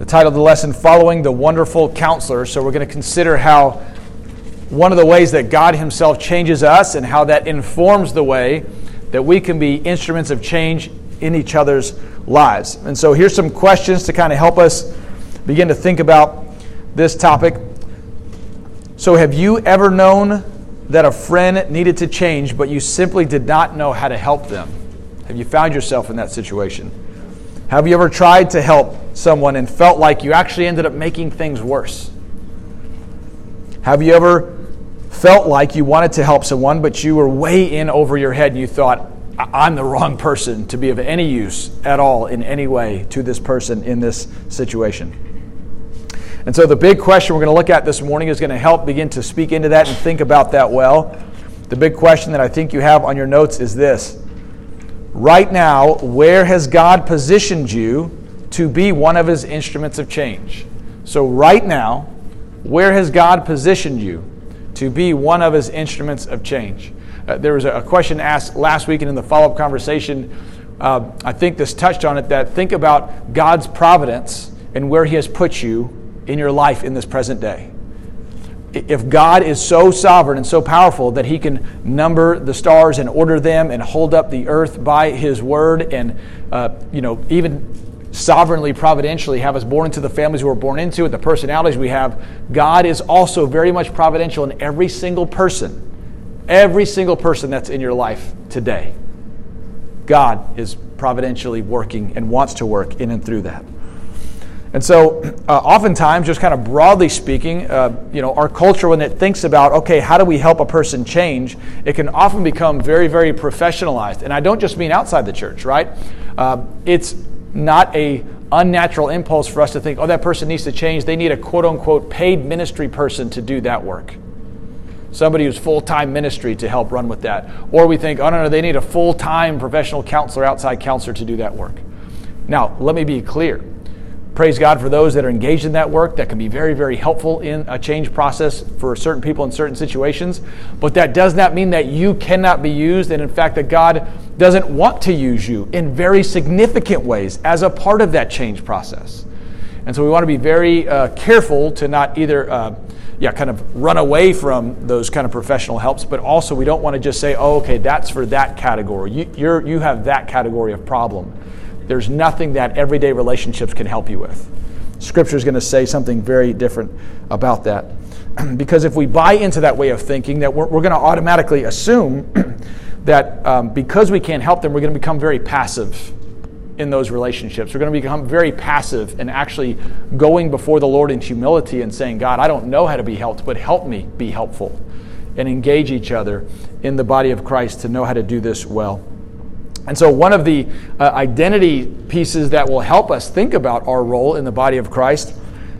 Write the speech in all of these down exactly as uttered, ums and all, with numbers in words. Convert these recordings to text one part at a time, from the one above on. The title of the lesson, Following the Wonderful Counselor. So we're going to consider how one of the ways that God himself changes us and how that informs the way that we can be instruments of change in each other's lives. And so here's some questions to kind of help us begin to think about this topic. So have you ever known that a friend needed to change, but you simply did not know how to help them? Have you found yourself in that situation? Have you ever tried to help someone and felt like you actually ended up making things worse? Have you ever felt like you wanted to help someone, but you were way in over your head and you thought, I'm the wrong person to be of any use at all in any way to this person in this situation? And so the big question we're going to look at this morning is going to help begin to speak into that and think about that well. The big question that I think you have on your notes is this. Right now, where has God positioned you to be one of his instruments of change? So right now, where has God positioned you to be one of his instruments of change? Uh, there was a question asked last week and in the follow-up conversation, uh, I think this touched on it, that think about God's providence and where he has put you in your life in this present day. If God is so sovereign and so powerful that he can number the stars and order them and hold up the earth by his word and uh, you know, even sovereignly, providentially have us born into the families we were born into and the personalities we have, God is also very much providential in every single person, every single person that's in your life today. God is providentially working and wants to work in and through that. And so uh, oftentimes, just kind of broadly speaking, uh, you know, our culture, when it thinks about, okay, how do we help a person change, it can often become very, very professionalized. And I don't just mean outside the church, right? Uh, it's not a unnatural impulse for us to think, oh, that person needs to change. They need a quote-unquote paid ministry person to do that work. Somebody who's full-time ministry to help run with that. Or we think, oh, no, no, they need a full-time professional counselor, outside counselor to do that work. Now, let me be clear. Praise God for those that are engaged in that work. That can be very, very helpful in a change process for certain people in certain situations. But that does not mean that you cannot be used, and in fact that God doesn't want to use you in very significant ways as a part of that change process. And so we want to be very uh, careful to not either uh, yeah, kind of run away from those kind of professional helps, but also we don't want to just say, oh, okay, that's for that category. You, you're, you have that category of problem. There's nothing that everyday relationships can help you with. Scripture is going to say something very different about that. Because if we buy into that way of thinking, that we're, we're going to automatically assume that um, because we can't help them, we're going to become very passive in those relationships. We're going to become very passive and actually going before the Lord in humility and saying, God, I don't know how to be helped, but help me be helpful, and engage each other in the body of Christ to know how to do this well. And so one of the uh, identity pieces that will help us think about our role in the body of Christ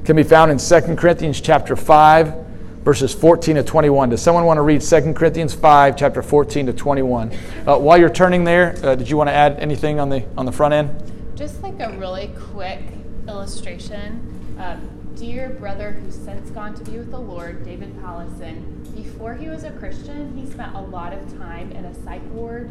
can be found in Second Corinthians chapter five, verses fourteen to twenty-one. Does someone want to read Second Corinthians five, chapter fourteen to twenty-one? Uh, while you're turning there, uh, did you want to add anything on the on the front end? Just like a really quick illustration. Uh, Dear brother who's since gone to be with the Lord, David Powlison, before he was a Christian, he spent a lot of time in a psych ward.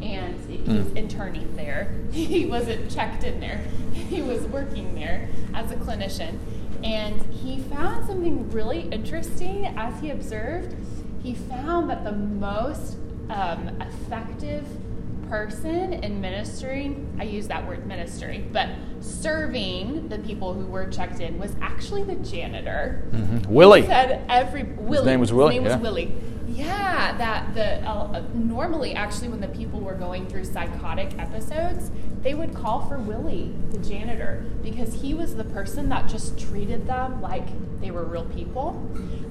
And he's interning there. He wasn't checked in there. He was working there as a clinician. And he found something really interesting as he observed. He found that the most um, effective person in ministering, I use that word ministering, but serving the people who were checked in was actually the janitor. Mm-hmm. Willie. He said every, Willie. His name was Willie. His name yeah. was Willie. Yeah, that the uh, normally actually when the people were going through psychotic episodes, they would call for Willie, the janitor, because he was the person that just treated them like they were real people,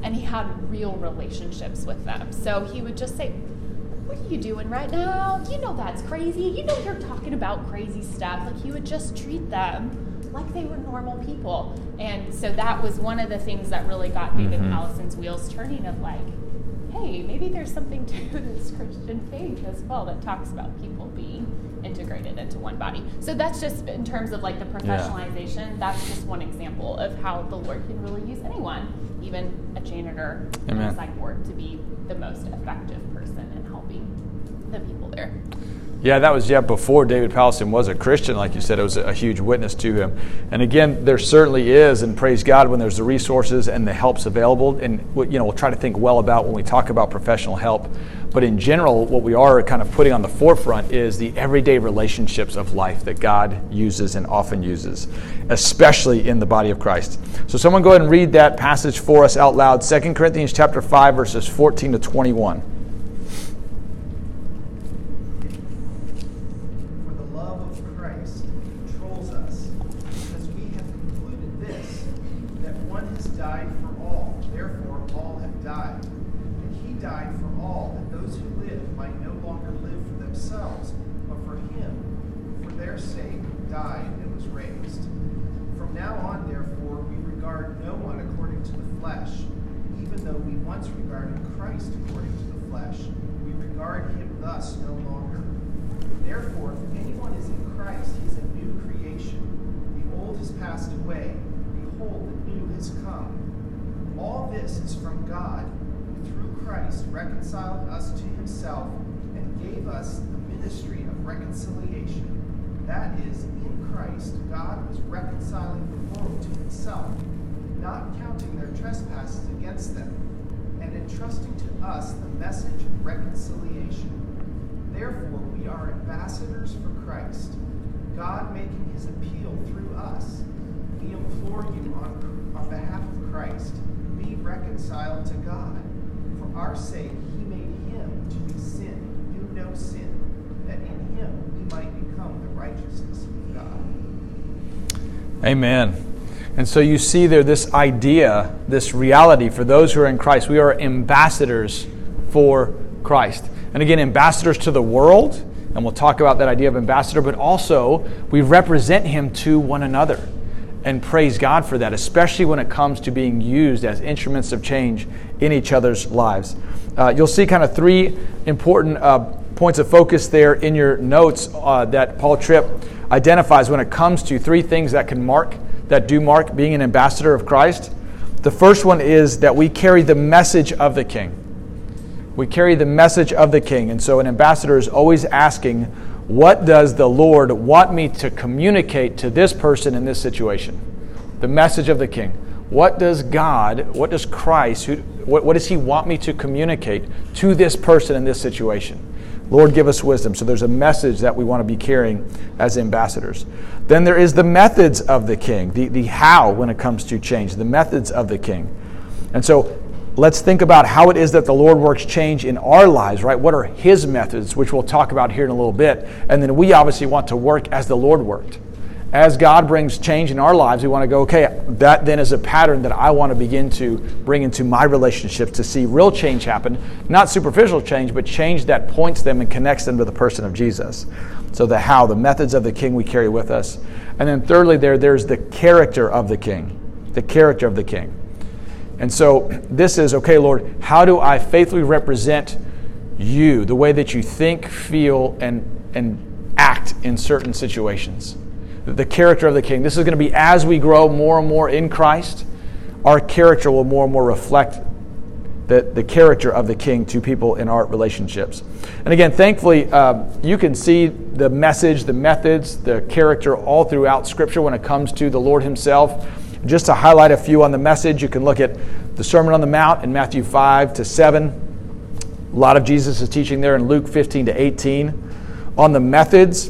and he had real relationships with them. So he would just say, "What are you doing right now? You know that's crazy. You know you're talking about crazy stuff." Like he would just treat them like they were normal people, and so that was one of the things that really got David mm-hmm. Allison's wheels turning of like, hey, maybe there's something to this Christian faith as well that talks about people being integrated into one body. So that's just in terms of like the professionalization, yeah. that's just one example of how the Lord can really use anyone, even a janitor in a psych ward, to be the most effective person in helping the people there. Yeah, that was yeah before David Powlison was a Christian, like you said. It was a huge witness to him. And again, there certainly is, and praise God when there's the resources and the help's available. And you know, we'll try to think well about when we talk about professional help. But in general, what we are kind of putting on the forefront is the everyday relationships of life that God uses and often uses, especially in the body of Christ. So someone go ahead and read that passage for us out loud. Second Corinthians chapter five, verses fourteen to twenty-one. Reconciled us to himself and gave us the ministry of reconciliation. That is, in Christ, God was reconciling the world to himself, not counting their trespasses against them, and entrusting to us the message of reconciliation. Therefore, we are ambassadors for Christ, God making his appeal through us. We implore you on, on behalf of Christ, be reconciled to God. For our sake, he made him to be sin, who knew no sin, that in him we might become the righteousness of God. Amen. And so you see there this idea, this reality for those who are in Christ. We are ambassadors for Christ. And again, ambassadors to the world, and we'll talk about that idea of ambassador, but also we represent him to one another. And praise God for that, especially when it comes to being used as instruments of change in each other's lives. Uh, you'll see kind of three important uh, points of focus there in your notes uh, that Paul Tripp identifies when it comes to three things that can mark, that do mark being an ambassador of Christ. The first one is that we carry the message of the King. We carry the message of the King. And so an ambassador is always asking, what does the Lord want me to communicate to this person in this situation? The message of the King. What does God, what does Christ, who, what, what does he want me to communicate to this person in this situation? Lord, give us wisdom. So there's a message that we want to be carrying as ambassadors. Then there is the methods of the King, the, the how when it comes to change, the methods of the King. And so let's think about how it is that the Lord works change in our lives, right? What are his methods, which we'll talk about here in a little bit. And then we obviously want to work as the Lord worked. As God brings change in our lives, we want to go, okay, that then is a pattern that I want to begin to bring into my relationship to see real change happen, not superficial change, but change that points them and connects them to the person of Jesus. So the how, the methods of the King we carry with us. And then thirdly, there, there's the character of the King, the character of the King. And so this is, okay, Lord, how do I faithfully represent you, the way that you think, feel, and, and act in certain situations? The character of the King. This is going to be as we grow more and more in Christ, our character will more and more reflect the, the character of the King to people in our relationships. And again, thankfully, uh, you can see the message, the methods, the character all throughout Scripture when it comes to the Lord himself. Just to highlight a few on the message, you can look at the Sermon on the Mount in Matthew five to seven. A lot of Jesus' teaching there in Luke fifteen to eighteen. On the methods,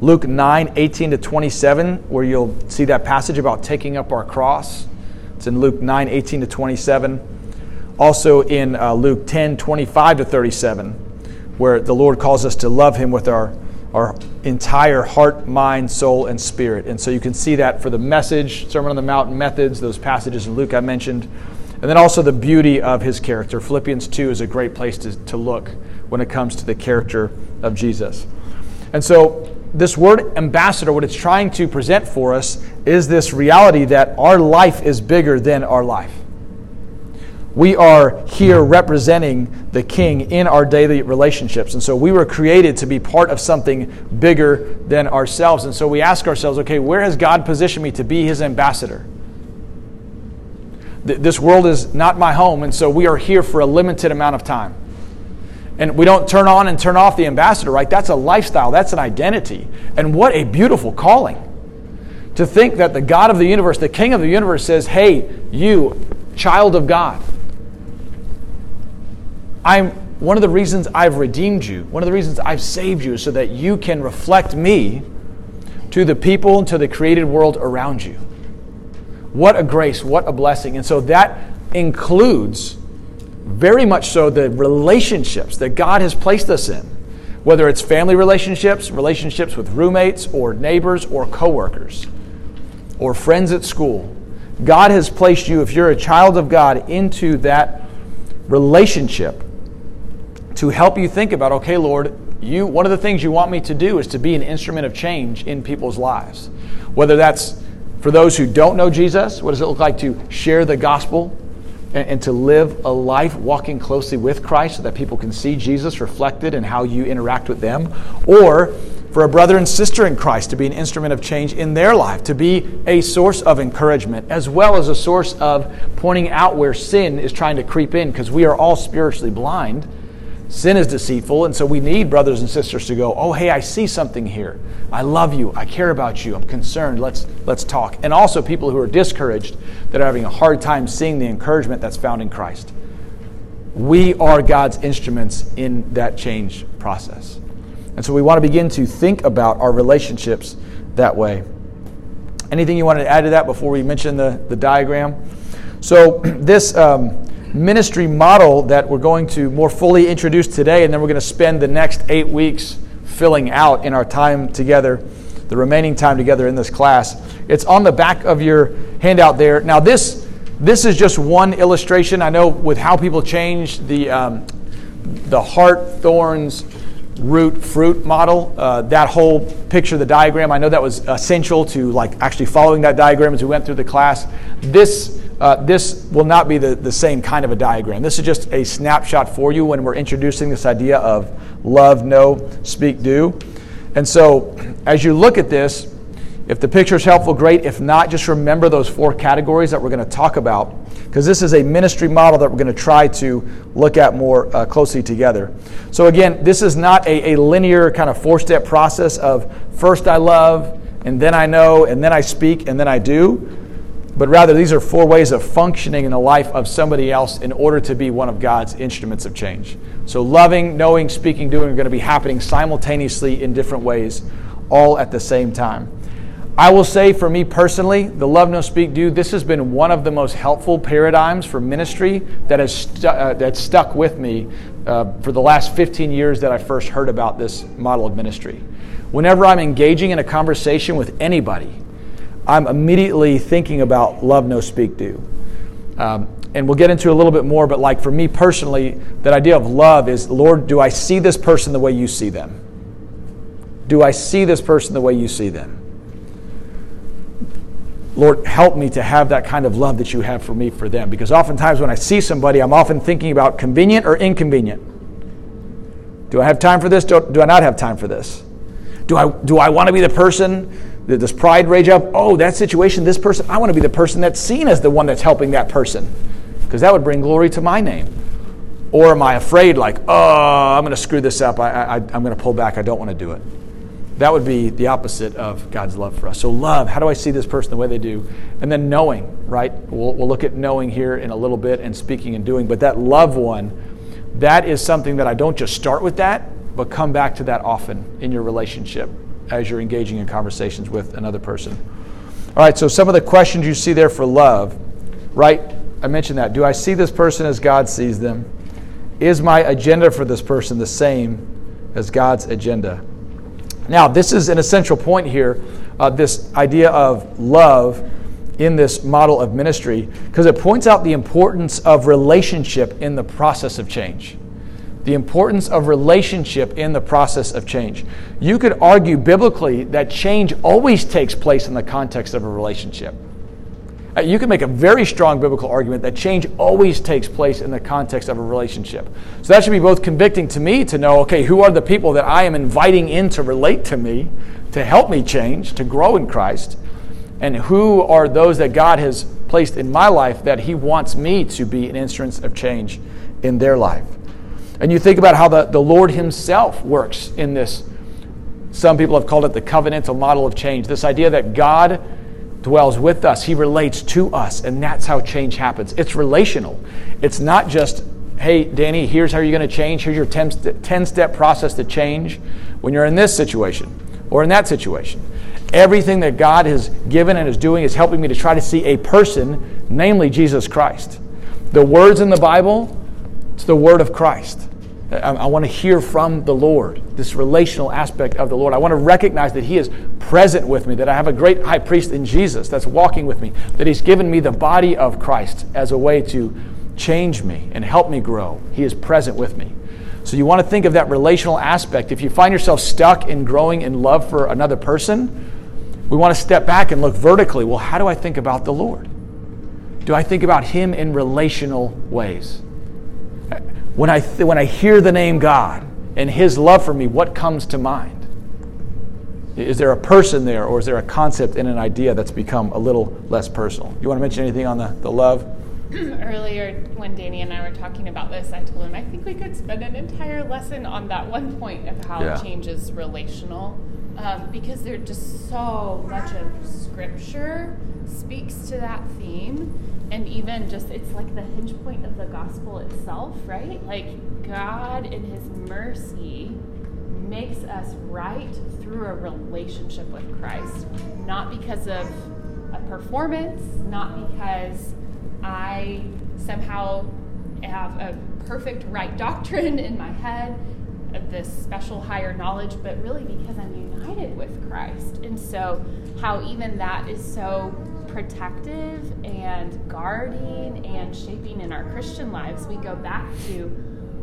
Luke nine, eighteen to twenty-seven, where you'll see that passage about taking up our cross. It's in Luke nine, eighteen to twenty-seven. Also in uh, Luke ten, twenty-five to thirty-seven, where the Lord calls us to love him with our our entire heart, mind, soul, and spirit. And so you can see that for the message, Sermon on the Mount, methods, those passages in Luke I mentioned. And then also the beauty of his character. Philippians two is a great place to, to look when it comes to the character of Jesus. And so this word ambassador, what it's trying to present for us is this reality that our life is bigger than our life. We are here representing the King in our daily relationships. And so we were created to be part of something bigger than ourselves. And so we ask ourselves, okay, where has God positioned me to be his ambassador? Th- this world is not my home, and so we are here for a limited amount of time. And we don't turn on and turn off the ambassador, right? That's a lifestyle. That's an identity. And what a beautiful calling. To think that the God of the universe, the King of the universe says, hey, you, child of God, I'm one of the reasons I've redeemed you, one of the reasons I've saved you, so that you can reflect me to the people and to the created world around you. What a grace, what a blessing. And so that includes very much so the relationships that God has placed us in, whether it's family relationships, relationships with roommates or neighbors or coworkers or friends at school. God has placed you, if you're a child of God, into that relationship to help you think about, okay, Lord, you, one of the things you want me to do is to be an instrument of change in people's lives. Whether that's for those who don't know Jesus, what does it look like to share the gospel and, and to live a life walking closely with Christ so that people can see Jesus reflected in how you interact with them? Or for a brother and sister in Christ to be an instrument of change in their life, to be a source of encouragement as well as a source of pointing out where sin is trying to creep in, because we are all spiritually blind. Sin is deceitful, and so we need brothers and sisters to go, oh, hey, I see something here. I love you. I care about you. I'm concerned. Let's let's talk. And also people who are discouraged, that are having a hard time seeing the encouragement that's found in Christ. We are God's instruments in that change process. And so we want to begin to think about our relationships that way. Anything you wanted to add to that before we mention the, the diagram? So this... Um, ministry model that we're going to more fully introduce today, and then we're going to spend the next eight weeks filling out in our time together, the remaining time together in this class. It's on the back of your handout there. Now this this is just one illustration. I know with how people change the um, the heart, thorns, root, fruit model, uh, that whole picture, the diagram, I know that was essential to like actually following that diagram as we went through the class. This Uh, this will not be the, the same kind of a diagram. This is just a snapshot for you when we're introducing this idea of love, know, speak, do. And so as you look at this, if the picture is helpful, great. If not, just remember those four categories that we're going to talk about, because this is a ministry model that we're going to try to look at more uh, closely together. So again, this is not a, a linear kind of four-step process of first I love, and then I know, and then I speak, and then I do. But rather, these are four ways of functioning in the life of somebody else in order to be one of God's instruments of change. So loving, knowing, speaking, doing are going to be happening simultaneously in different ways, all at the same time. I will say for me personally, the love, know, speak, do, this has been one of the most helpful paradigms for ministry that has stu- uh, that's stuck with me uh, for the last fifteen years that I first heard about this model of ministry. Whenever I'm engaging in a conversation with anybody, I'm immediately thinking about love, no, speak, do. Um, and we'll get into a little bit more, but like for me personally, that idea of love is, Lord, do I see this person the way you see them? Do I see this person the way you see them? Lord, help me to have that kind of love that you have for me, for them. Because oftentimes when I see somebody, I'm often thinking about convenient or inconvenient. Do I have time for this? Do, do I not have time for this? Do I, do I want to be the person? Does pride rage up? Oh, that situation, this person, I want to be the person that's seen as the one that's helping that person, because that would bring glory to my name. Or am I afraid, like, oh, I'm going to screw this up. I, I, I'm going to pull back. I don't want to do it. That would be the opposite of God's love for us. So love, how do I see this person the way they do? And then knowing, right? We'll, we'll look at knowing here in a little bit, and speaking and doing. But that love one, that is something that I don't just start with that, but come back to that often in your relationship as you're engaging in conversations with another person. All right, so some of the questions you see there for love, right? I mentioned that. Do I see this person as God sees them? Is my agenda for this person the same as God's agenda? Now, this is an essential point here, uh, this idea of love in this model of ministry, because it points out the importance of relationship in the process of change. The importance of relationship in the process of change. You could argue biblically that change always takes place in the context of a relationship. You can make a very strong biblical argument that change always takes place in the context of a relationship. So that should be both convicting to me to know, okay, who are the people that I am inviting in to relate to me, to help me change, to grow in Christ, and who are those that God has placed in my life that he wants me to be an instrument of change in their life. And you think about how the, the Lord himself works in this. Some people have called it the covenantal model of change. This idea that God dwells with us. He relates to us, and that's how change happens. It's relational. It's not just, hey, Danny, here's how you're going to change. Here's your ten-step process to change when you're in this situation or in that situation. Everything that God has given and is doing is helping me to try to see a person, namely Jesus Christ. The words in the Bible, it's the word of Christ. I, I want to hear from the Lord, this relational aspect of the Lord. I want to recognize that he is present with me, that I have a great high priest in Jesus that's walking with me, that he's given me the body of Christ as a way to change me and help me grow. He is present with me. So you want to think of that relational aspect. If you find yourself stuck in growing in love for another person, we want to step back and look vertically. Well, how do I think about the Lord? Do I think about him in relational ways? When I th- when I hear the name God and his love for me, what comes to mind? Is there a person there, or is there a concept and an idea that's become a little less personal? You want to mention anything on the, the love? Earlier, when Danny and I were talking about this, I told him I think we could spend an entire lesson on that one point of how yeah. change is relational, um, because there's just so much of Scripture speaks to that theme, and even just it's like the hinge point of the gospel itself, right? Like God in his mercy makes us right through a relationship with Christ, not because of a performance, not because I somehow have a perfect right doctrine in my head, this special higher knowledge, but really because I'm united with Christ. And so how even that is so protective and guarding and shaping in our Christian lives, we go back to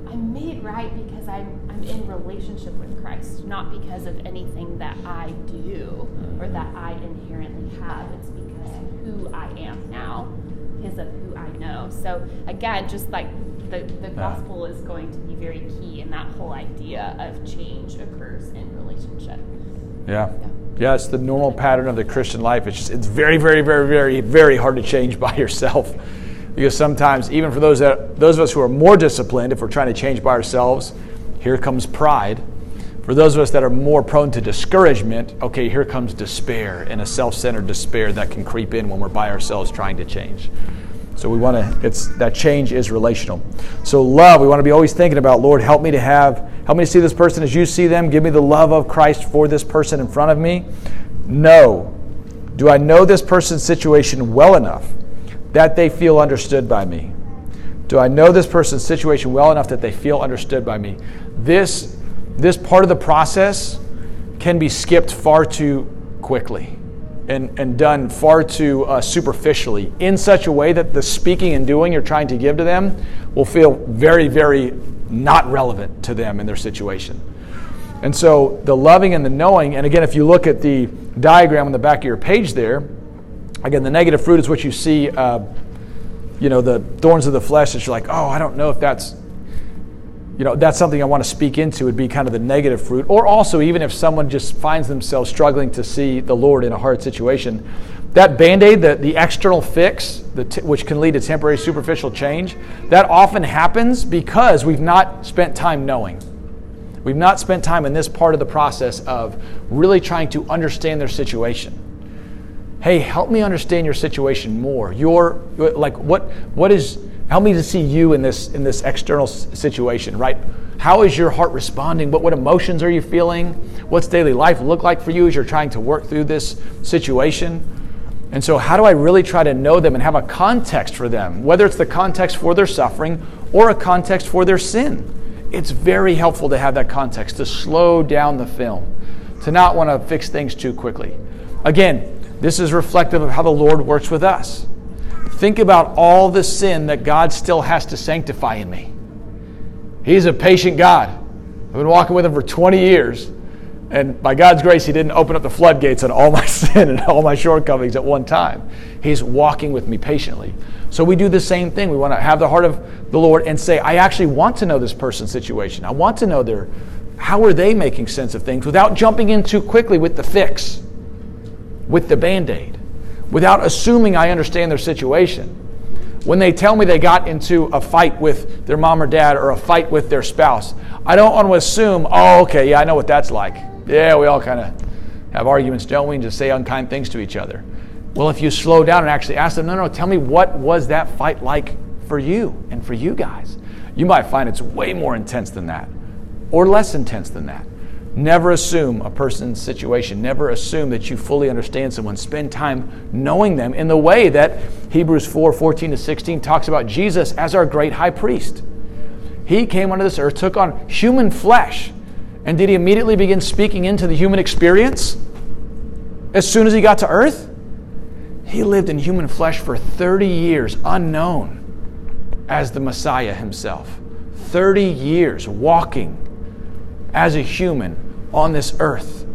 I'm made right because I'm, I'm in relationship with Christ, not because of anything that I do or that I inherently have. It's because of who I am now. His of who I know. So again, just like the, the gospel is going to be very key, and that whole idea of change occurs in relationship. Yeah. Yeah, yeah it's the normal pattern of the Christian life. It's just, it's very, very, very, very, very hard to change by yourself. Because sometimes, even for those that those of us who are more disciplined, if we're trying to change by ourselves, here comes pride. For those of us that are more prone to discouragement, okay, here comes despair and a self-centered despair that can creep in when we're by ourselves trying to change. So we want to, it's that change is relational. So love, we want to be always thinking about, Lord, help me to have, help me to see this person as you see them. Give me the love of Christ for this person in front of me. No. Do I know this person's situation well enough that they feel understood by me? Do I know this person's situation well enough that they feel understood by me? This This part of the process can be skipped far too quickly and, and done far too uh, superficially in such a way that the speaking and doing you're trying to give to them will feel very, very not relevant to them in their situation. And so the loving and the knowing, and again, if you look at the diagram on the back of your page there, again, the negative fruit is what you see, uh, you know, the thorns of the flesh that you're like, oh, I don't know if that's, you know, that's something I want to speak into would be kind of the negative fruit. Or also, even if someone just finds themselves struggling to see the Lord in a hard situation, that Band-Aid, the, the external fix, the t- which can lead to temporary superficial change, that often happens because we've not spent time knowing. We've not spent time in this part of the process of really trying to understand their situation. Hey, help me understand your situation more. Your, like, what what is... Help me to see you in this in this external situation, right? How is your heart responding? What what emotions are you feeling? What's daily life look like for you as you're trying to work through this situation? And so how do I really try to know them and have a context for them, whether it's the context for their suffering or a context for their sin? It's very helpful to have that context, to slow down the film, to not want to fix things too quickly. Again, this is reflective of how the Lord works with us. Think about all the sin that God still has to sanctify in me. He's a patient God. I've been walking with him for twenty years, and by God's grace, he didn't open up the floodgates on all my sin and all my shortcomings at one time. He's walking with me patiently. So we do the same thing. We want to have the heart of the Lord and say, I actually want to know this person's situation. I want to know their, how are they making sense of things without jumping in too quickly with the fix, with the Band-Aid. Without assuming I understand their situation. When they tell me they got into a fight with their mom or dad or a fight with their spouse, I don't want to assume, oh, okay, yeah, I know what that's like. Yeah, we all kind of have arguments, don't we, and just say unkind things to each other. Well, if you slow down and actually ask them, no, no, tell me, what was that fight like for you and for you guys? You might find it's way more intense than that or less intense than that. Never assume a person's situation. Never assume that you fully understand someone. Spend time knowing them in the way that Hebrews four, fourteen to sixteen talks about Jesus as our great high priest. He came onto this earth, took on human flesh. And did he immediately begin speaking into the human experience? As soon as he got to earth, he lived in human flesh for thirty years, unknown as the Messiah himself. thirty years walking as a human on this earth,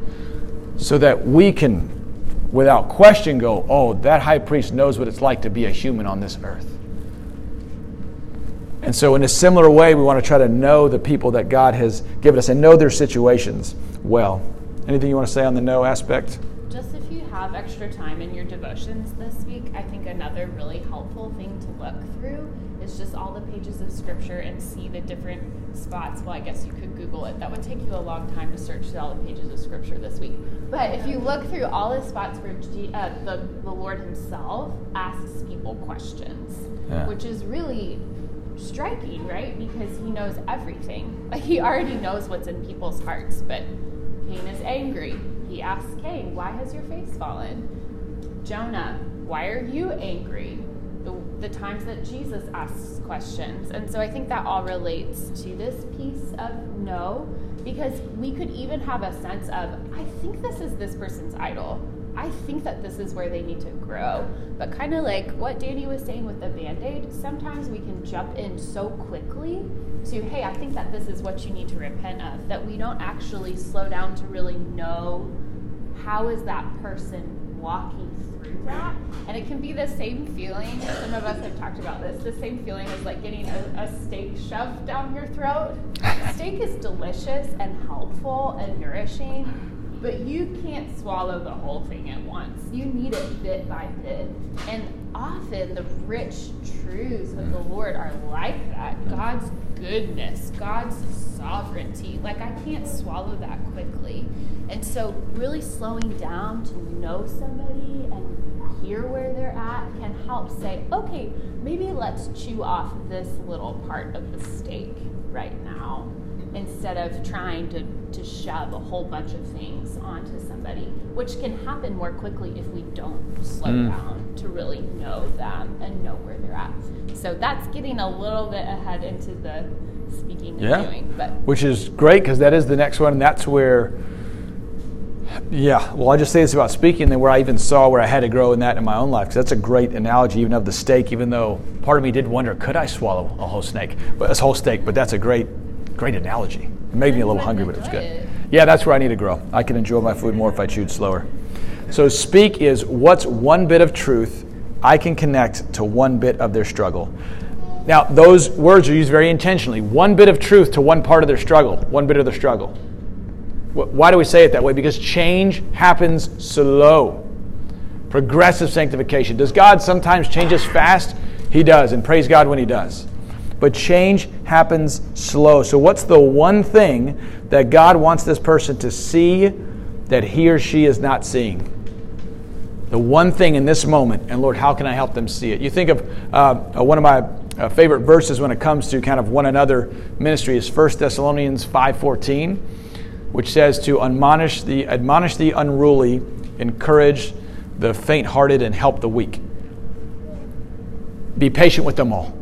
so that we can, without question, go, oh, that high priest knows what it's like to be a human on this earth. And so in a similar way, we want to try to know the people that God has given us and know their situations well. Anything you want to say on the know aspect? Just if you have extra time in your devotions this week, I think another really helpful thing to look through is just all the pages of Scripture and see the different spots. Well, I guess you could Google it. That would take you a long time to search through all the pages of Scripture this week. But if you look through all the spots where G- uh, the, the Lord himself asks people questions, yeah. Which is really striking, right? Because he knows everything. Like, he already knows what's in people's hearts, but Cain is angry. He asks Cain, why has your face fallen? Jonah, why are you angry? The, the times that Jesus asks questions. And so I think that all relates to this piece of no, because we could even have a sense of, I think this is this person's idol. I think that this is where they need to grow. But kind of like what Danny was saying with the Band-Aid, sometimes we can jump in so quickly to, hey, I think that this is what you need to repent of, that we don't actually slow down to really know how is that person walking through that. And it can be the same feeling, some of us have talked about this, the same feeling as like getting a, a steak shoved down your throat. Steak is delicious and helpful and nourishing, but you can't swallow the whole thing at once. You need it bit by bit. And often the rich truths of the Lord are like that. God's goodness, God's sovereignty. Like, I can't swallow that quickly. And so really slowing down to know somebody and hear where they're at can help say, okay, maybe let's chew off this little part of the steak right now, instead of trying to, to shove a whole bunch of things onto somebody, which can happen more quickly if we don't slow mm. down to really know them and know where they're at. So that's getting a little bit ahead into the speaking and yeah. doing. But. Which is great, because that is the next one, and that's where, yeah, well, I just say this about speaking, and then where I even saw where I had to grow in that in my own life, because that's a great analogy even of the steak, even though part of me did wonder, could I swallow a whole snake, but this whole steak, but that's a great Great analogy. It made me a little hungry, but it was good. Yeah, that's where I need to grow. I can enjoy my food more if I chewed slower. So speak is, what's one bit of truth I can connect to one bit of their struggle. Now, those words are used very intentionally. One bit of truth to one part of their struggle. One bit of their struggle. Why do we say it that way? Because change happens slow. Progressive sanctification. Does God sometimes change us fast? He does, and praise God when he does. But change happens slow. So what's the one thing that God wants this person to see that he or she is not seeing? The one thing in this moment, and Lord, how can I help them see it? You think of uh, one of my uh, favorite verses when it comes to kind of one another ministry is First Thessalonians five fourteen, which says to admonish the, admonish the unruly, encourage the faint-hearted, and help the weak. Be patient with them all.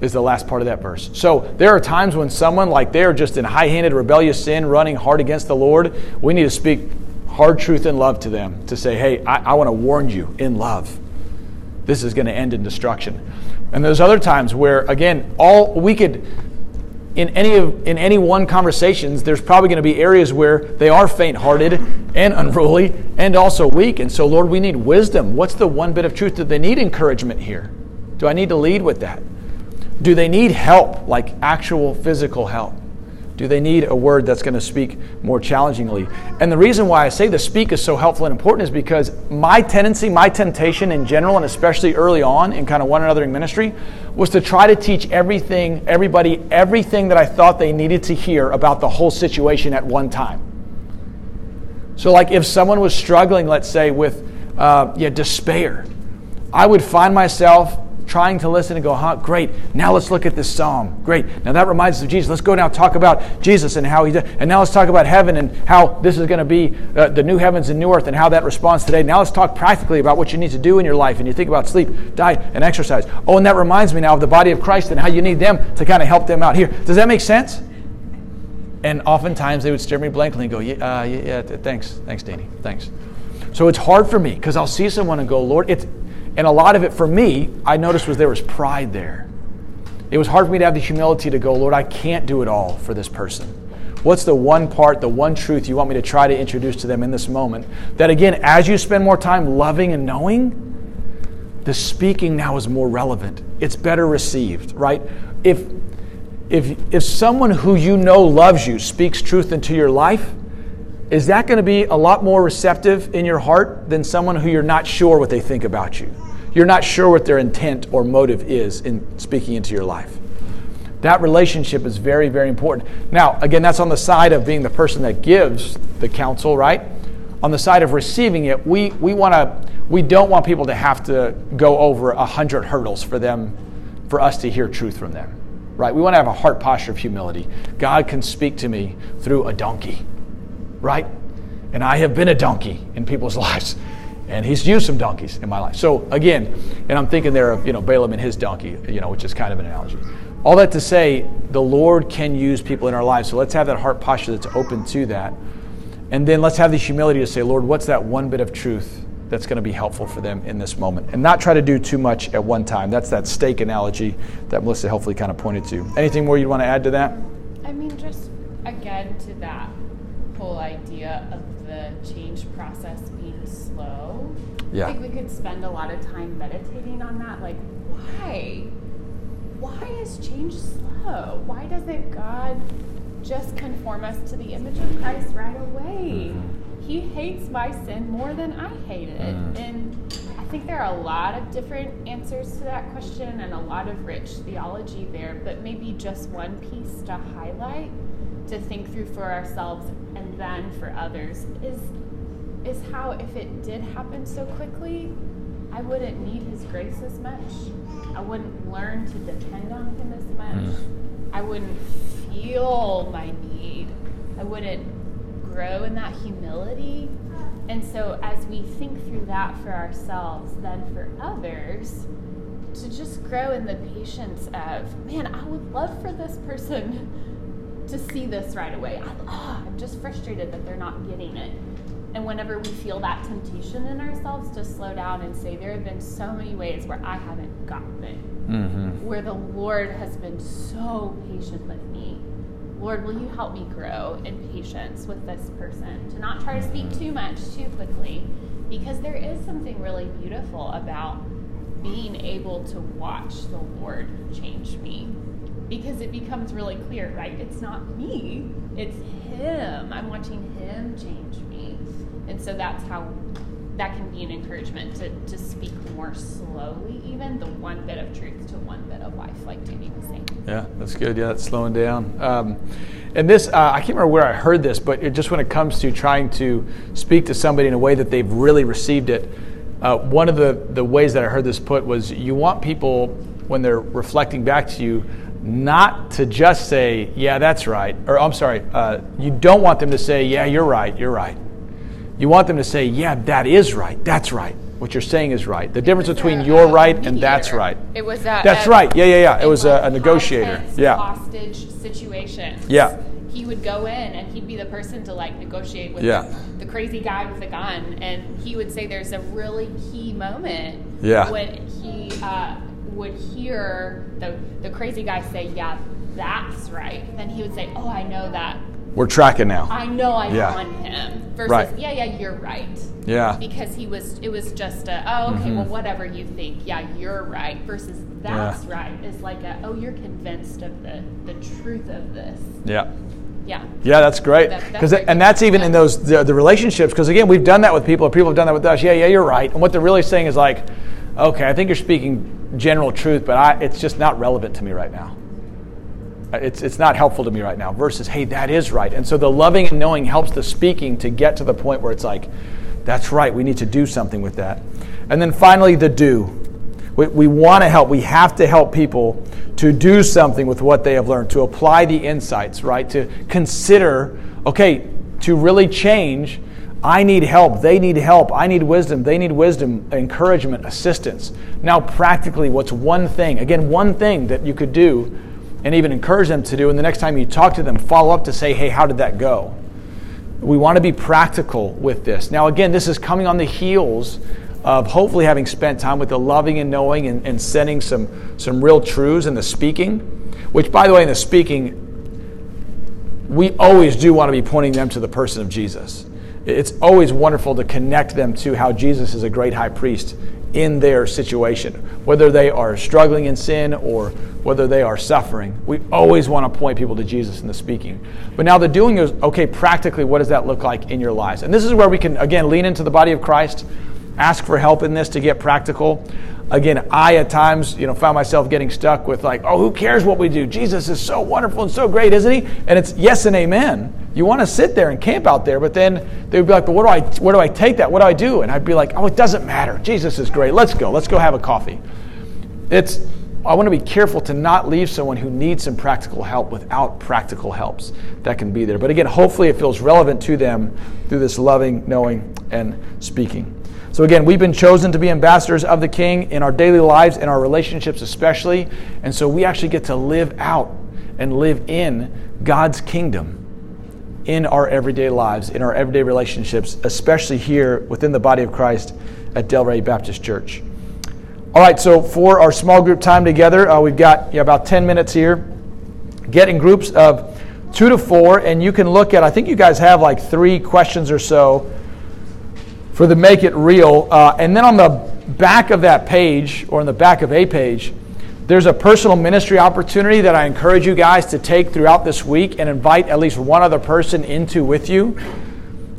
Is the last part of that verse. So there are times when someone, like they're just in high-handed, rebellious sin, running hard against the Lord, we need to speak hard truth and love to them to say, hey, I, I want to warn you in love. This is going to end in destruction. And there's other times where, again, all we could, in any of, in any one conversations, there's probably going to be areas where they are faint-hearted and unruly and also weak. And so, Lord, we need wisdom. What's the one bit of truth that they need encouragement here? Do I need to lead with that? Do they need help, like actual physical help? Do they need a word that's going to speak more challengingly? And the reason why I say the speak is so helpful and important is because my tendency, my temptation in general, and especially early on in kind of one another in ministry, was to try to teach everything, everybody, everything that I thought they needed to hear about the whole situation at one time. So like if someone was struggling, let's say, with uh, yeah, despair, I would find myself trying to listen and go, huh, great, now let's look at this psalm. Great, now that reminds us of Jesus. Let's go now talk about Jesus and how he did. And now let's talk about heaven and how this is going to be uh, the new heavens and new earth and how that responds today. Now let's talk practically about what you need to do in your life. And you think about sleep, diet, and exercise. Oh, and that reminds me now of the body of Christ and how you need them to kind of help them out here. Does that make sense? And oftentimes they would stare at me blankly and go, yeah, uh, yeah, yeah th- thanks, thanks, Danny, thanks. So it's hard for me because I'll see someone and go, Lord, it's, and a lot of it for me, I noticed was there was pride there. It was hard for me to have the humility to go, Lord, I can't do it all for this person. What's the one part, the one truth you want me to try to introduce to them in this moment? That again, as you spend more time loving and knowing, the speaking now is more relevant. It's better received, right? If if if someone who you know loves you speaks truth into your life, is that going to be a lot more receptive in your heart than someone who you're not sure what they think about you? You're not sure what their intent or motive is in speaking into your life. That relationship is very, very important. Now, again, that's on the side of being the person that gives the counsel, right? On the side of receiving it, we we want to we don't want people to have to go over a hundred hurdles for them, for us to hear truth from them, right? We want to have a heart posture of humility. God can speak to me through a donkey. Right? And I have been a donkey in people's lives. And he's used some donkeys in my life. So again, and I'm thinking there of, you know, Balaam and his donkey, you know, which is kind of an analogy. All that to say, the Lord can use people in our lives. So let's have that heart posture that's open to that. And then let's have the humility to say, Lord, what's that one bit of truth that's going to be helpful for them in this moment? And not try to do too much at one time. That's that steak analogy that Melissa helpfully kind of pointed to. Anything more you'd want to add to that? I mean, just again to that whole idea of the change process being slow. Yeah. I think we could spend a lot of time meditating on that. Like, why? Why is change slow? Why doesn't God just conform us to the image of Christ right away? Mm-hmm. He hates my sin more than I hate it. Mm-hmm. And I think there are a lot of different answers to that question and a lot of rich theology there, but maybe just one piece to highlight, to think through for ourselves and then for others is is how if it did happen so quickly, I wouldn't need his grace as much. I wouldn't learn to depend on him as much. Mm. I wouldn't feel my need. I wouldn't grow in that humility. And so as we think through that for ourselves, then for others, to just grow in the patience of, man, I would love for this person to see this right away. I, oh, I'm just frustrated that they're not getting it. And whenever we feel that temptation in ourselves to slow down and say, there have been so many ways where I haven't gotten it, mm-hmm. where the Lord has been so patient with me. Lord, will you help me grow in patience with this person? To not try to speak too much too quickly, because there is something really beautiful about being able to watch the Lord change me. Because it becomes really clear, right? It's not me, it's him. I'm watching him change me. And so that's how, that can be an encouragement to, to speak more slowly, even the one bit of truth to one bit of life, like Danny was saying. Yeah, that's good. Yeah, that's slowing down. Um, and this, uh, I can't remember where I heard this, but it just when it comes to trying to speak to somebody in a way that they've really received it, uh, one of the, the ways that I heard this put was you want people, when they're reflecting back to you, not to just say, yeah, that's right. Or I'm sorry, uh, you don't want them to say, yeah, you're right, you're right. You want them to say, yeah, that is right, that's right. What you're saying is right. The difference between a, you're a right mediator. And that's right. It was that. That's a, right, yeah, yeah, yeah. It, it was, was a, a negotiator. Yeah. Hostage situations. Yeah. He would go in and he'd be the person to like negotiate with yeah. the, the crazy guy with the gun. And he would say there's a really key moment yeah. when he... Uh, would hear the the crazy guy say, yeah, that's right. Then he would say, oh, I know that. We're tracking now. I know I'm yeah. on him. Versus, right. yeah, yeah, you're right. Yeah. Because he was, it was just a, oh, okay, mm-hmm. well, whatever you think. Yeah, you're right. Versus that's yeah. right is like a, oh, you're convinced of the, the truth of this. Yeah. Yeah. Yeah, that's great. That, that's it, and that's even yeah. in those the, the relationships, because again, we've done that with people, or people have done that with us. Yeah, yeah, you're right. And what they're really saying is like, okay, I think you're speaking general truth, but I, it's just not relevant to me right now. It's it's not helpful to me right now. Versus, hey, that is right. And so the loving and knowing helps the speaking to get to the point where it's like, that's right, we need to do something with that. And then finally, the do. We, we want to help. We have to help people to do something with what they have learned, to apply the insights, right? To consider, okay, to really change, I need help. They need help. I need wisdom. They need wisdom, encouragement, assistance. Now, practically, what's one thing? Again, one thing that you could do and even encourage them to do, and the next time you talk to them, follow up to say, hey, how did that go? We want to be practical with this. Now, again, this is coming on the heels of hopefully having spent time with the loving and knowing and, and sending some, some real truths in the speaking, which, by the way, in the speaking, we always do want to be pointing them to the person of Jesus. It's always wonderful to connect them to how Jesus is a great high priest in their situation, whether they are struggling in sin or whether they are suffering. We always want to point people to Jesus in the speaking. But now the doing is, okay, practically, what does that look like in your lives? And this is where we can, again, lean into the body of Christ, ask for help in this to get practical. Again, I at times, you know, found myself getting stuck with like, oh, who cares what we do? Jesus is so wonderful and so great, isn't he? And it's yes and amen. You want to sit there and camp out there, but then they would be like, but what do I, where do I take that? What do I do? And I'd be like, oh, it doesn't matter. Jesus is great. Let's go. Let's go have a coffee. It's, I want to be careful to not leave someone who needs some practical help without practical helps that can be there. But again, hopefully it feels relevant to them through this loving, knowing, and speaking. So again, we've been chosen to be ambassadors of the King in our daily lives, in our relationships especially. And so we actually get to live out and live in God's kingdom in our everyday lives, in our everyday relationships, especially here within the body of Christ at Del Ray Baptist Church. All right, so for our small group time together, uh, we've got yeah, about ten minutes here. Get in groups of two to four, and you can look at, I think you guys have like three questions or so for the Make It Real. Uh, and then on the back of that page, or on the back of a page, there's a personal ministry opportunity that I encourage you guys to take throughout this week and invite at least one other person into with you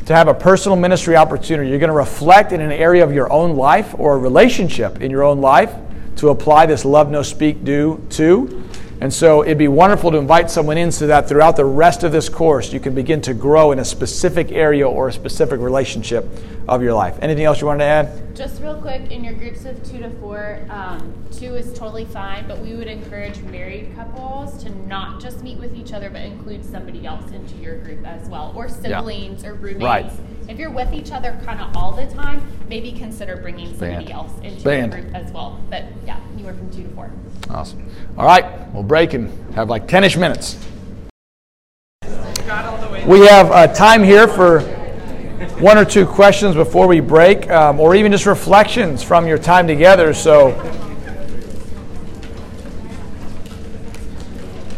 to have a personal ministry opportunity. You're going to reflect in an area of your own life or a relationship in your own life to apply this love, no, speak, do to. And so it'd be wonderful to invite someone in so that throughout the rest of this course, you can begin to grow in a specific area or a specific relationship of your life. Anything else you wanted to add? Just real quick, in your groups of two to four, um, two is totally fine, but we would encourage married couples to not just meet with each other, but include somebody else into your group as well, or siblings yeah. or roommates. Right. If you're with each other kind of all the time, maybe consider bringing somebody Band. else into Band. the group as well. But yeah, anywhere from two to four. Awesome. All right, we'll break and have like ten-ish minutes. We have uh, time here for one or two questions before we break, um, or even just reflections from your time together. So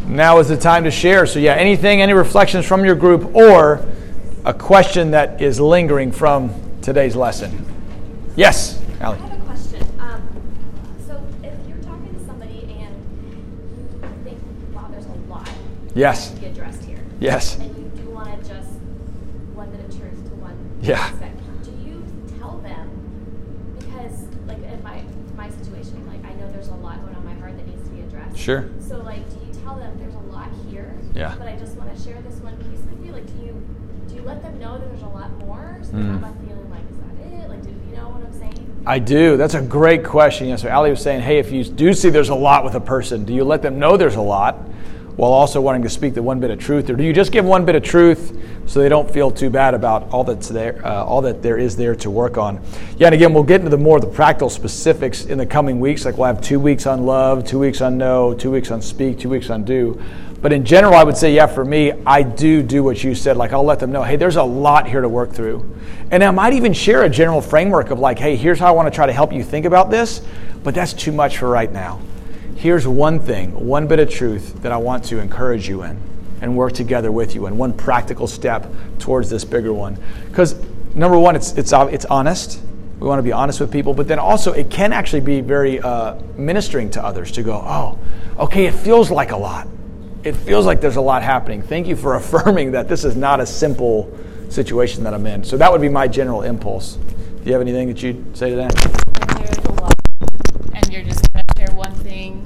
now is the time to share. So yeah, anything, any reflections from your group, or a question that is lingering from today's lesson. Yes, Allie. I have a question. Um, so if you're talking to somebody and you think, wow, there's a lot yes. that can be addressed here. Yes. And you do want to just one bit of truth to one yeah. aspect. Do you tell them, because like in my my situation, like I know there's a lot going on in my heart that needs to be addressed. Sure. So like, do you tell them there's a lot here, yeah. but I just want to share this one piece with you? Like, do you Do you let them know that there's a lot more? So mm. how am I feeling like, is that it? Like, do you know what I'm saying? I do. That's a great question. Yeah, so Allie was saying, hey, if you do see there's a lot with a person, do you let them know there's a lot while also wanting to speak the one bit of truth? Or do you just give one bit of truth so they don't feel too bad about all that's there, uh, all that there is there to work on? Yeah, and again, we'll get into the more of the practical specifics in the coming weeks. Like we'll have two weeks on love, two weeks on know, two weeks on speak, two weeks on do. But in general, I would say, yeah, for me, I do do what you said. Like, I'll let them know, hey, there's a lot here to work through. And I might even share a general framework of like, hey, here's how I want to try to help you think about this, but that's too much for right now. Here's one thing, one bit of truth that I want to encourage you in and work together with you in, one practical step towards this bigger one. Because number one, it's it's it's honest. We want to be honest with people, but then also it can actually be very uh, ministering to others to go, oh, okay, it feels like a lot. it feels like there's a lot happening. Thank you for affirming that this is not a simple situation that I'm in. So that would be my general impulse. Do you have anything that you'd say to that? There's a lot, and you're just going to share one thing.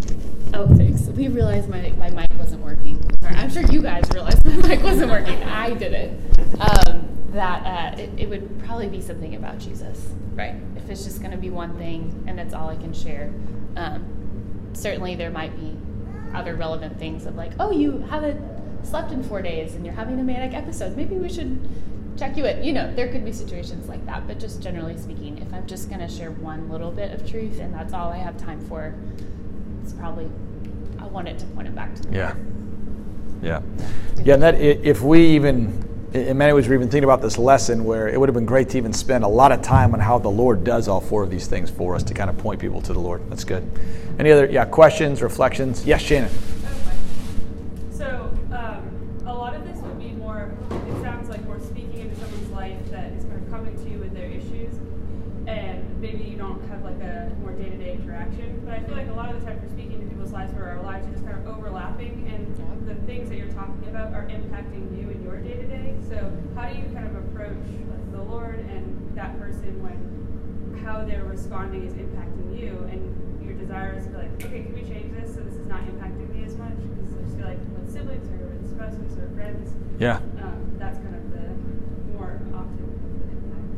Oh, thanks. We realized my, my mic wasn't working. I'm sure you guys realized my mic wasn't working. I didn't. Um, that uh, it, it would probably be something about Jesus, right? If it's just going to be one thing and that's all I can share. Um, certainly there might be other relevant things of like, oh, you haven't slept in four days and you're having a manic episode. Maybe we should check you in. You know, there could be situations like that, but just generally speaking, if I'm just going to share one little bit of truth and that's all I have time for, it's probably, I want it to point it back to the yeah. yeah. Yeah. Yeah, and that if we even, in many ways, we're even thinking about this lesson where it would have been great to even spend a lot of time on how the Lord does all four of these things for us to kind of point people to the Lord. That's good. Any other, yeah, questions, reflections? Yes, Shannon. Okay. So um, a lot of this would be more, it sounds like we're speaking into someone's life that is kind of coming to you with their issues, and maybe you don't have like a more day-to-day interaction. But I feel like a lot of the time we're speaking to people's lives where our lives are just kind of overlapping, and the things that you're talking about are impacting you in your day-to-day. So how do you kind of approach like, the Lord and that person when how they're responding is impacting you, and your desire is to be like, okay, can we change this so this is not impacting me as much? Because I just feel like with siblings or with spouses or friends, yeah, um, that's kind of the more often.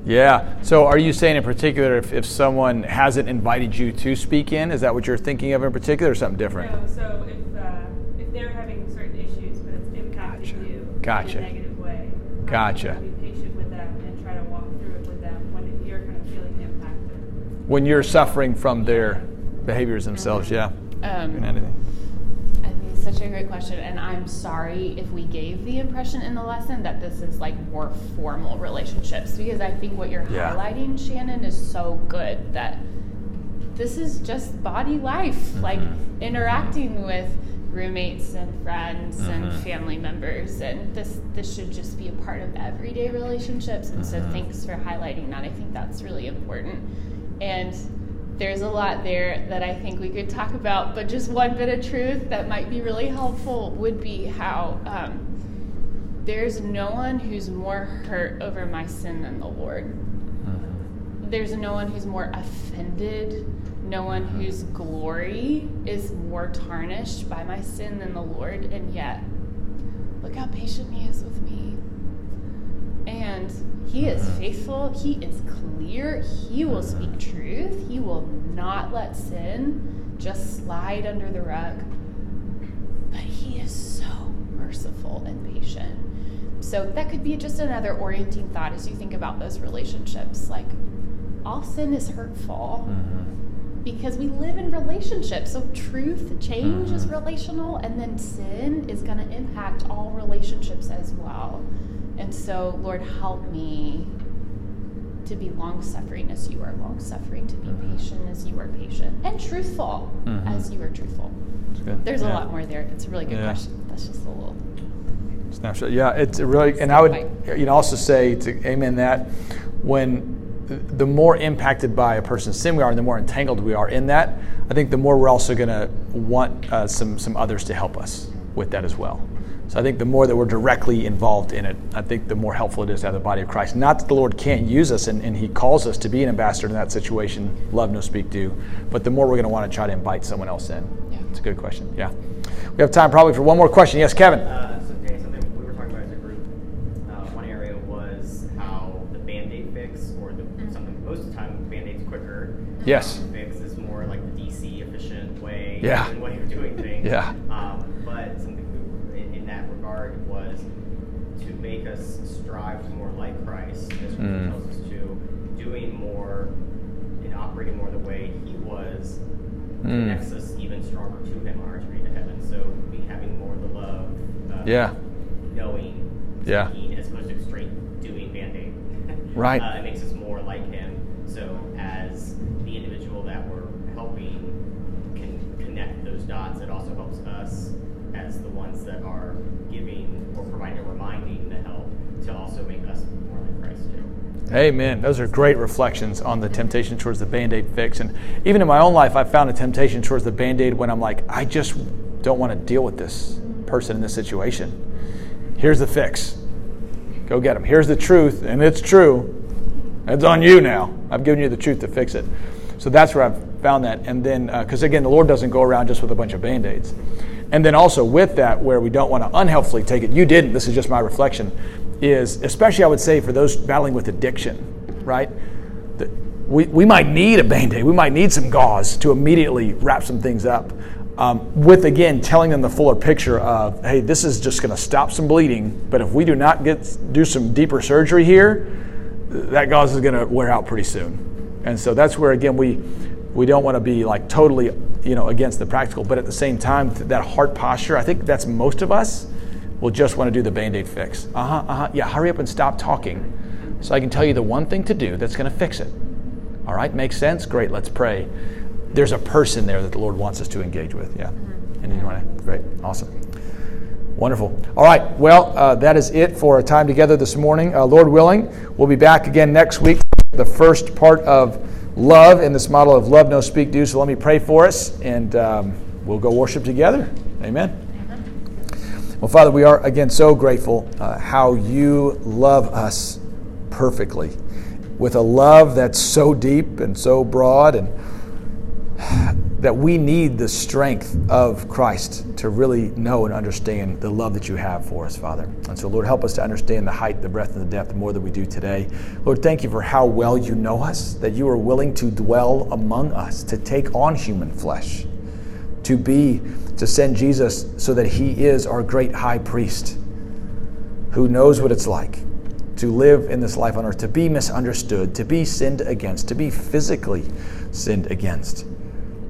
Yeah. So are you saying in particular if, if someone hasn't invited you to speak in? Is that what you're thinking of in particular or something different? No. So if, uh, if they're having certain issues but it's impacting gotcha. you gotcha. in a negative way, gotcha. be patient with them and try to walk through it with them when you're kind of feeling impacted. When you're suffering from their behaviors themselves, yeah. Um, Doing anything. I think it's such a great question, and I'm sorry if we gave the impression in the lesson that this is like more formal relationships, because I think what you're yeah. highlighting, Shannon, is so good, that this is just body life, mm-hmm. like interacting with roommates and friends mm-hmm. and family members, and this this should just be a part of everyday relationships, and mm-hmm. so thanks for highlighting that. I think that's really important, and there's a lot there that I think we could talk about, but just one bit of truth that might be really helpful would be how um, there's no one who's more hurt over my sin than the Lord. There's no one who's more offended, no one whose glory is more tarnished by my sin than the Lord, and yet, look how patient he is with me. And he is faithful. He is clear. He will speak truth. He will not let sin just slide under the rug. But he is so merciful and patient. So that could be just another orienting thought as you think about those relationships. Like, all sin is hurtful mm-hmm. because we live in relationships. So truth, change mm-hmm. is relational, and then sin is going to impact all relationships as well. And so, Lord, help me to be long-suffering as you are long-suffering, to be mm-hmm. patient as you are patient, and truthful mm-hmm. as you are truthful. There's yeah. a lot more there. It's a really good yeah. question. That's just a little snapshot. Yeah, it's a really, and I would you know, also say to amen that when the more impacted by a person's sin we are and the more entangled we are in that, I think the more we're also going to want uh, some some others to help us with that as well. So I think the more that we're directly involved in it, I think the more helpful it is to have the body of Christ. Not that the Lord can't use us, and, and he calls us to be an ambassador in that situation, love, no speak, do, but the more we're going to want to try to invite someone else in. Yeah. It's a good question, yeah. We have time probably for one more question. Yes, Kevin. Uh, so Jay, something we were talking about as a group, uh, one area was how the Band-Aid fix, or the, something most of the time the Band-Aid's quicker. Yes. Um, fix is more like the D C efficient way, yeah. and way of doing things. Yeah. Um, but something was to make us strive more like Christ, as he mm. tells us to, doing more and operating more the way he was mm. connects us even stronger to him on our journey to heaven. So being, having more of the love, uh, yeah. knowing, yeah. thinking, as opposed to straight doing Band-Aid. Right. Uh, it makes us more like him. So as the individual that we're helping can connect those dots, it also helps us as the ones that are giving or providing or reminding the help to also make us more like Christ too. Amen. Those are great reflections on the temptation towards the Band-Aid fix. And even in my own life, I found a temptation towards the Band-Aid when I'm like, I just don't want to deal with this person in this situation. Here's the fix. Go get them. Here's the truth, and it's true. It's on you now. I've given you the truth to fix it. So that's where I've found that. And then, because uh, again, the Lord doesn't go around just with a bunch of Band-Aids. And then also with that, where we don't want to unhelpfully take it, you didn't, this is just my reflection, is especially I would say for those battling with addiction, right? The, we, we might need a Band-Aid. We might need some gauze to immediately wrap some things up. Um, with, again, telling them the fuller picture of, hey, this is just going to stop some bleeding, but if we do not get do some deeper surgery here, that gauze is going to wear out pretty soon. And so that's where, again, we we don't want to be like totally, you know, against the practical, but at the same time, that heart posture, I think that's most of us, will just want to do the Band-Aid fix. Uh-huh, uh-huh, yeah, hurry up and stop talking so I can tell you the one thing to do that's going to fix it. All right, makes sense? Great, let's pray. There's a person there that the Lord wants us to engage with. Yeah. And you want to, great, awesome. Wonderful. All right, well, uh, that is it for our time together this morning. Uh, Lord willing, we'll be back again next week for the first part of love in this model of love, no, speak, do. So let me pray for us, and um, we'll go worship together. Amen. Well, Father, we are, again, so grateful uh, how you love us perfectly with a love that's so deep and so broad and that we need the strength of Christ to really know and understand the love that you have for us, Father. And so, Lord, help us to understand the height, the breadth, and the depth more than we do today. Lord, thank you for how well you know us, that you are willing to dwell among us, to take on human flesh, to be, to send Jesus so that he is our great high priest who knows what it's like to live in this life on earth, to be misunderstood, to be sinned against, to be physically sinned against.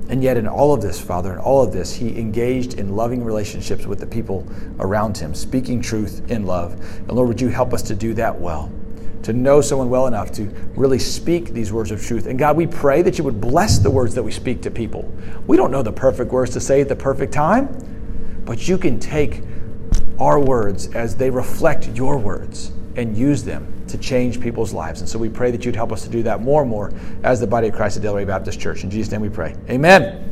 And yet in all of this, Father, in all of this, he engaged in loving relationships with the people around him, speaking truth in love. And Lord, would you help us to do that well, to know someone well enough to really speak these words of truth. And God, we pray that you would bless the words that we speak to people. We don't know the perfect words to say at the perfect time, but you can take our words as they reflect your words and use them to change people's lives. And so we pray that you'd help us to do that more and more as the body of Christ at Del Ray Baptist Church. In Jesus' name we pray. Amen.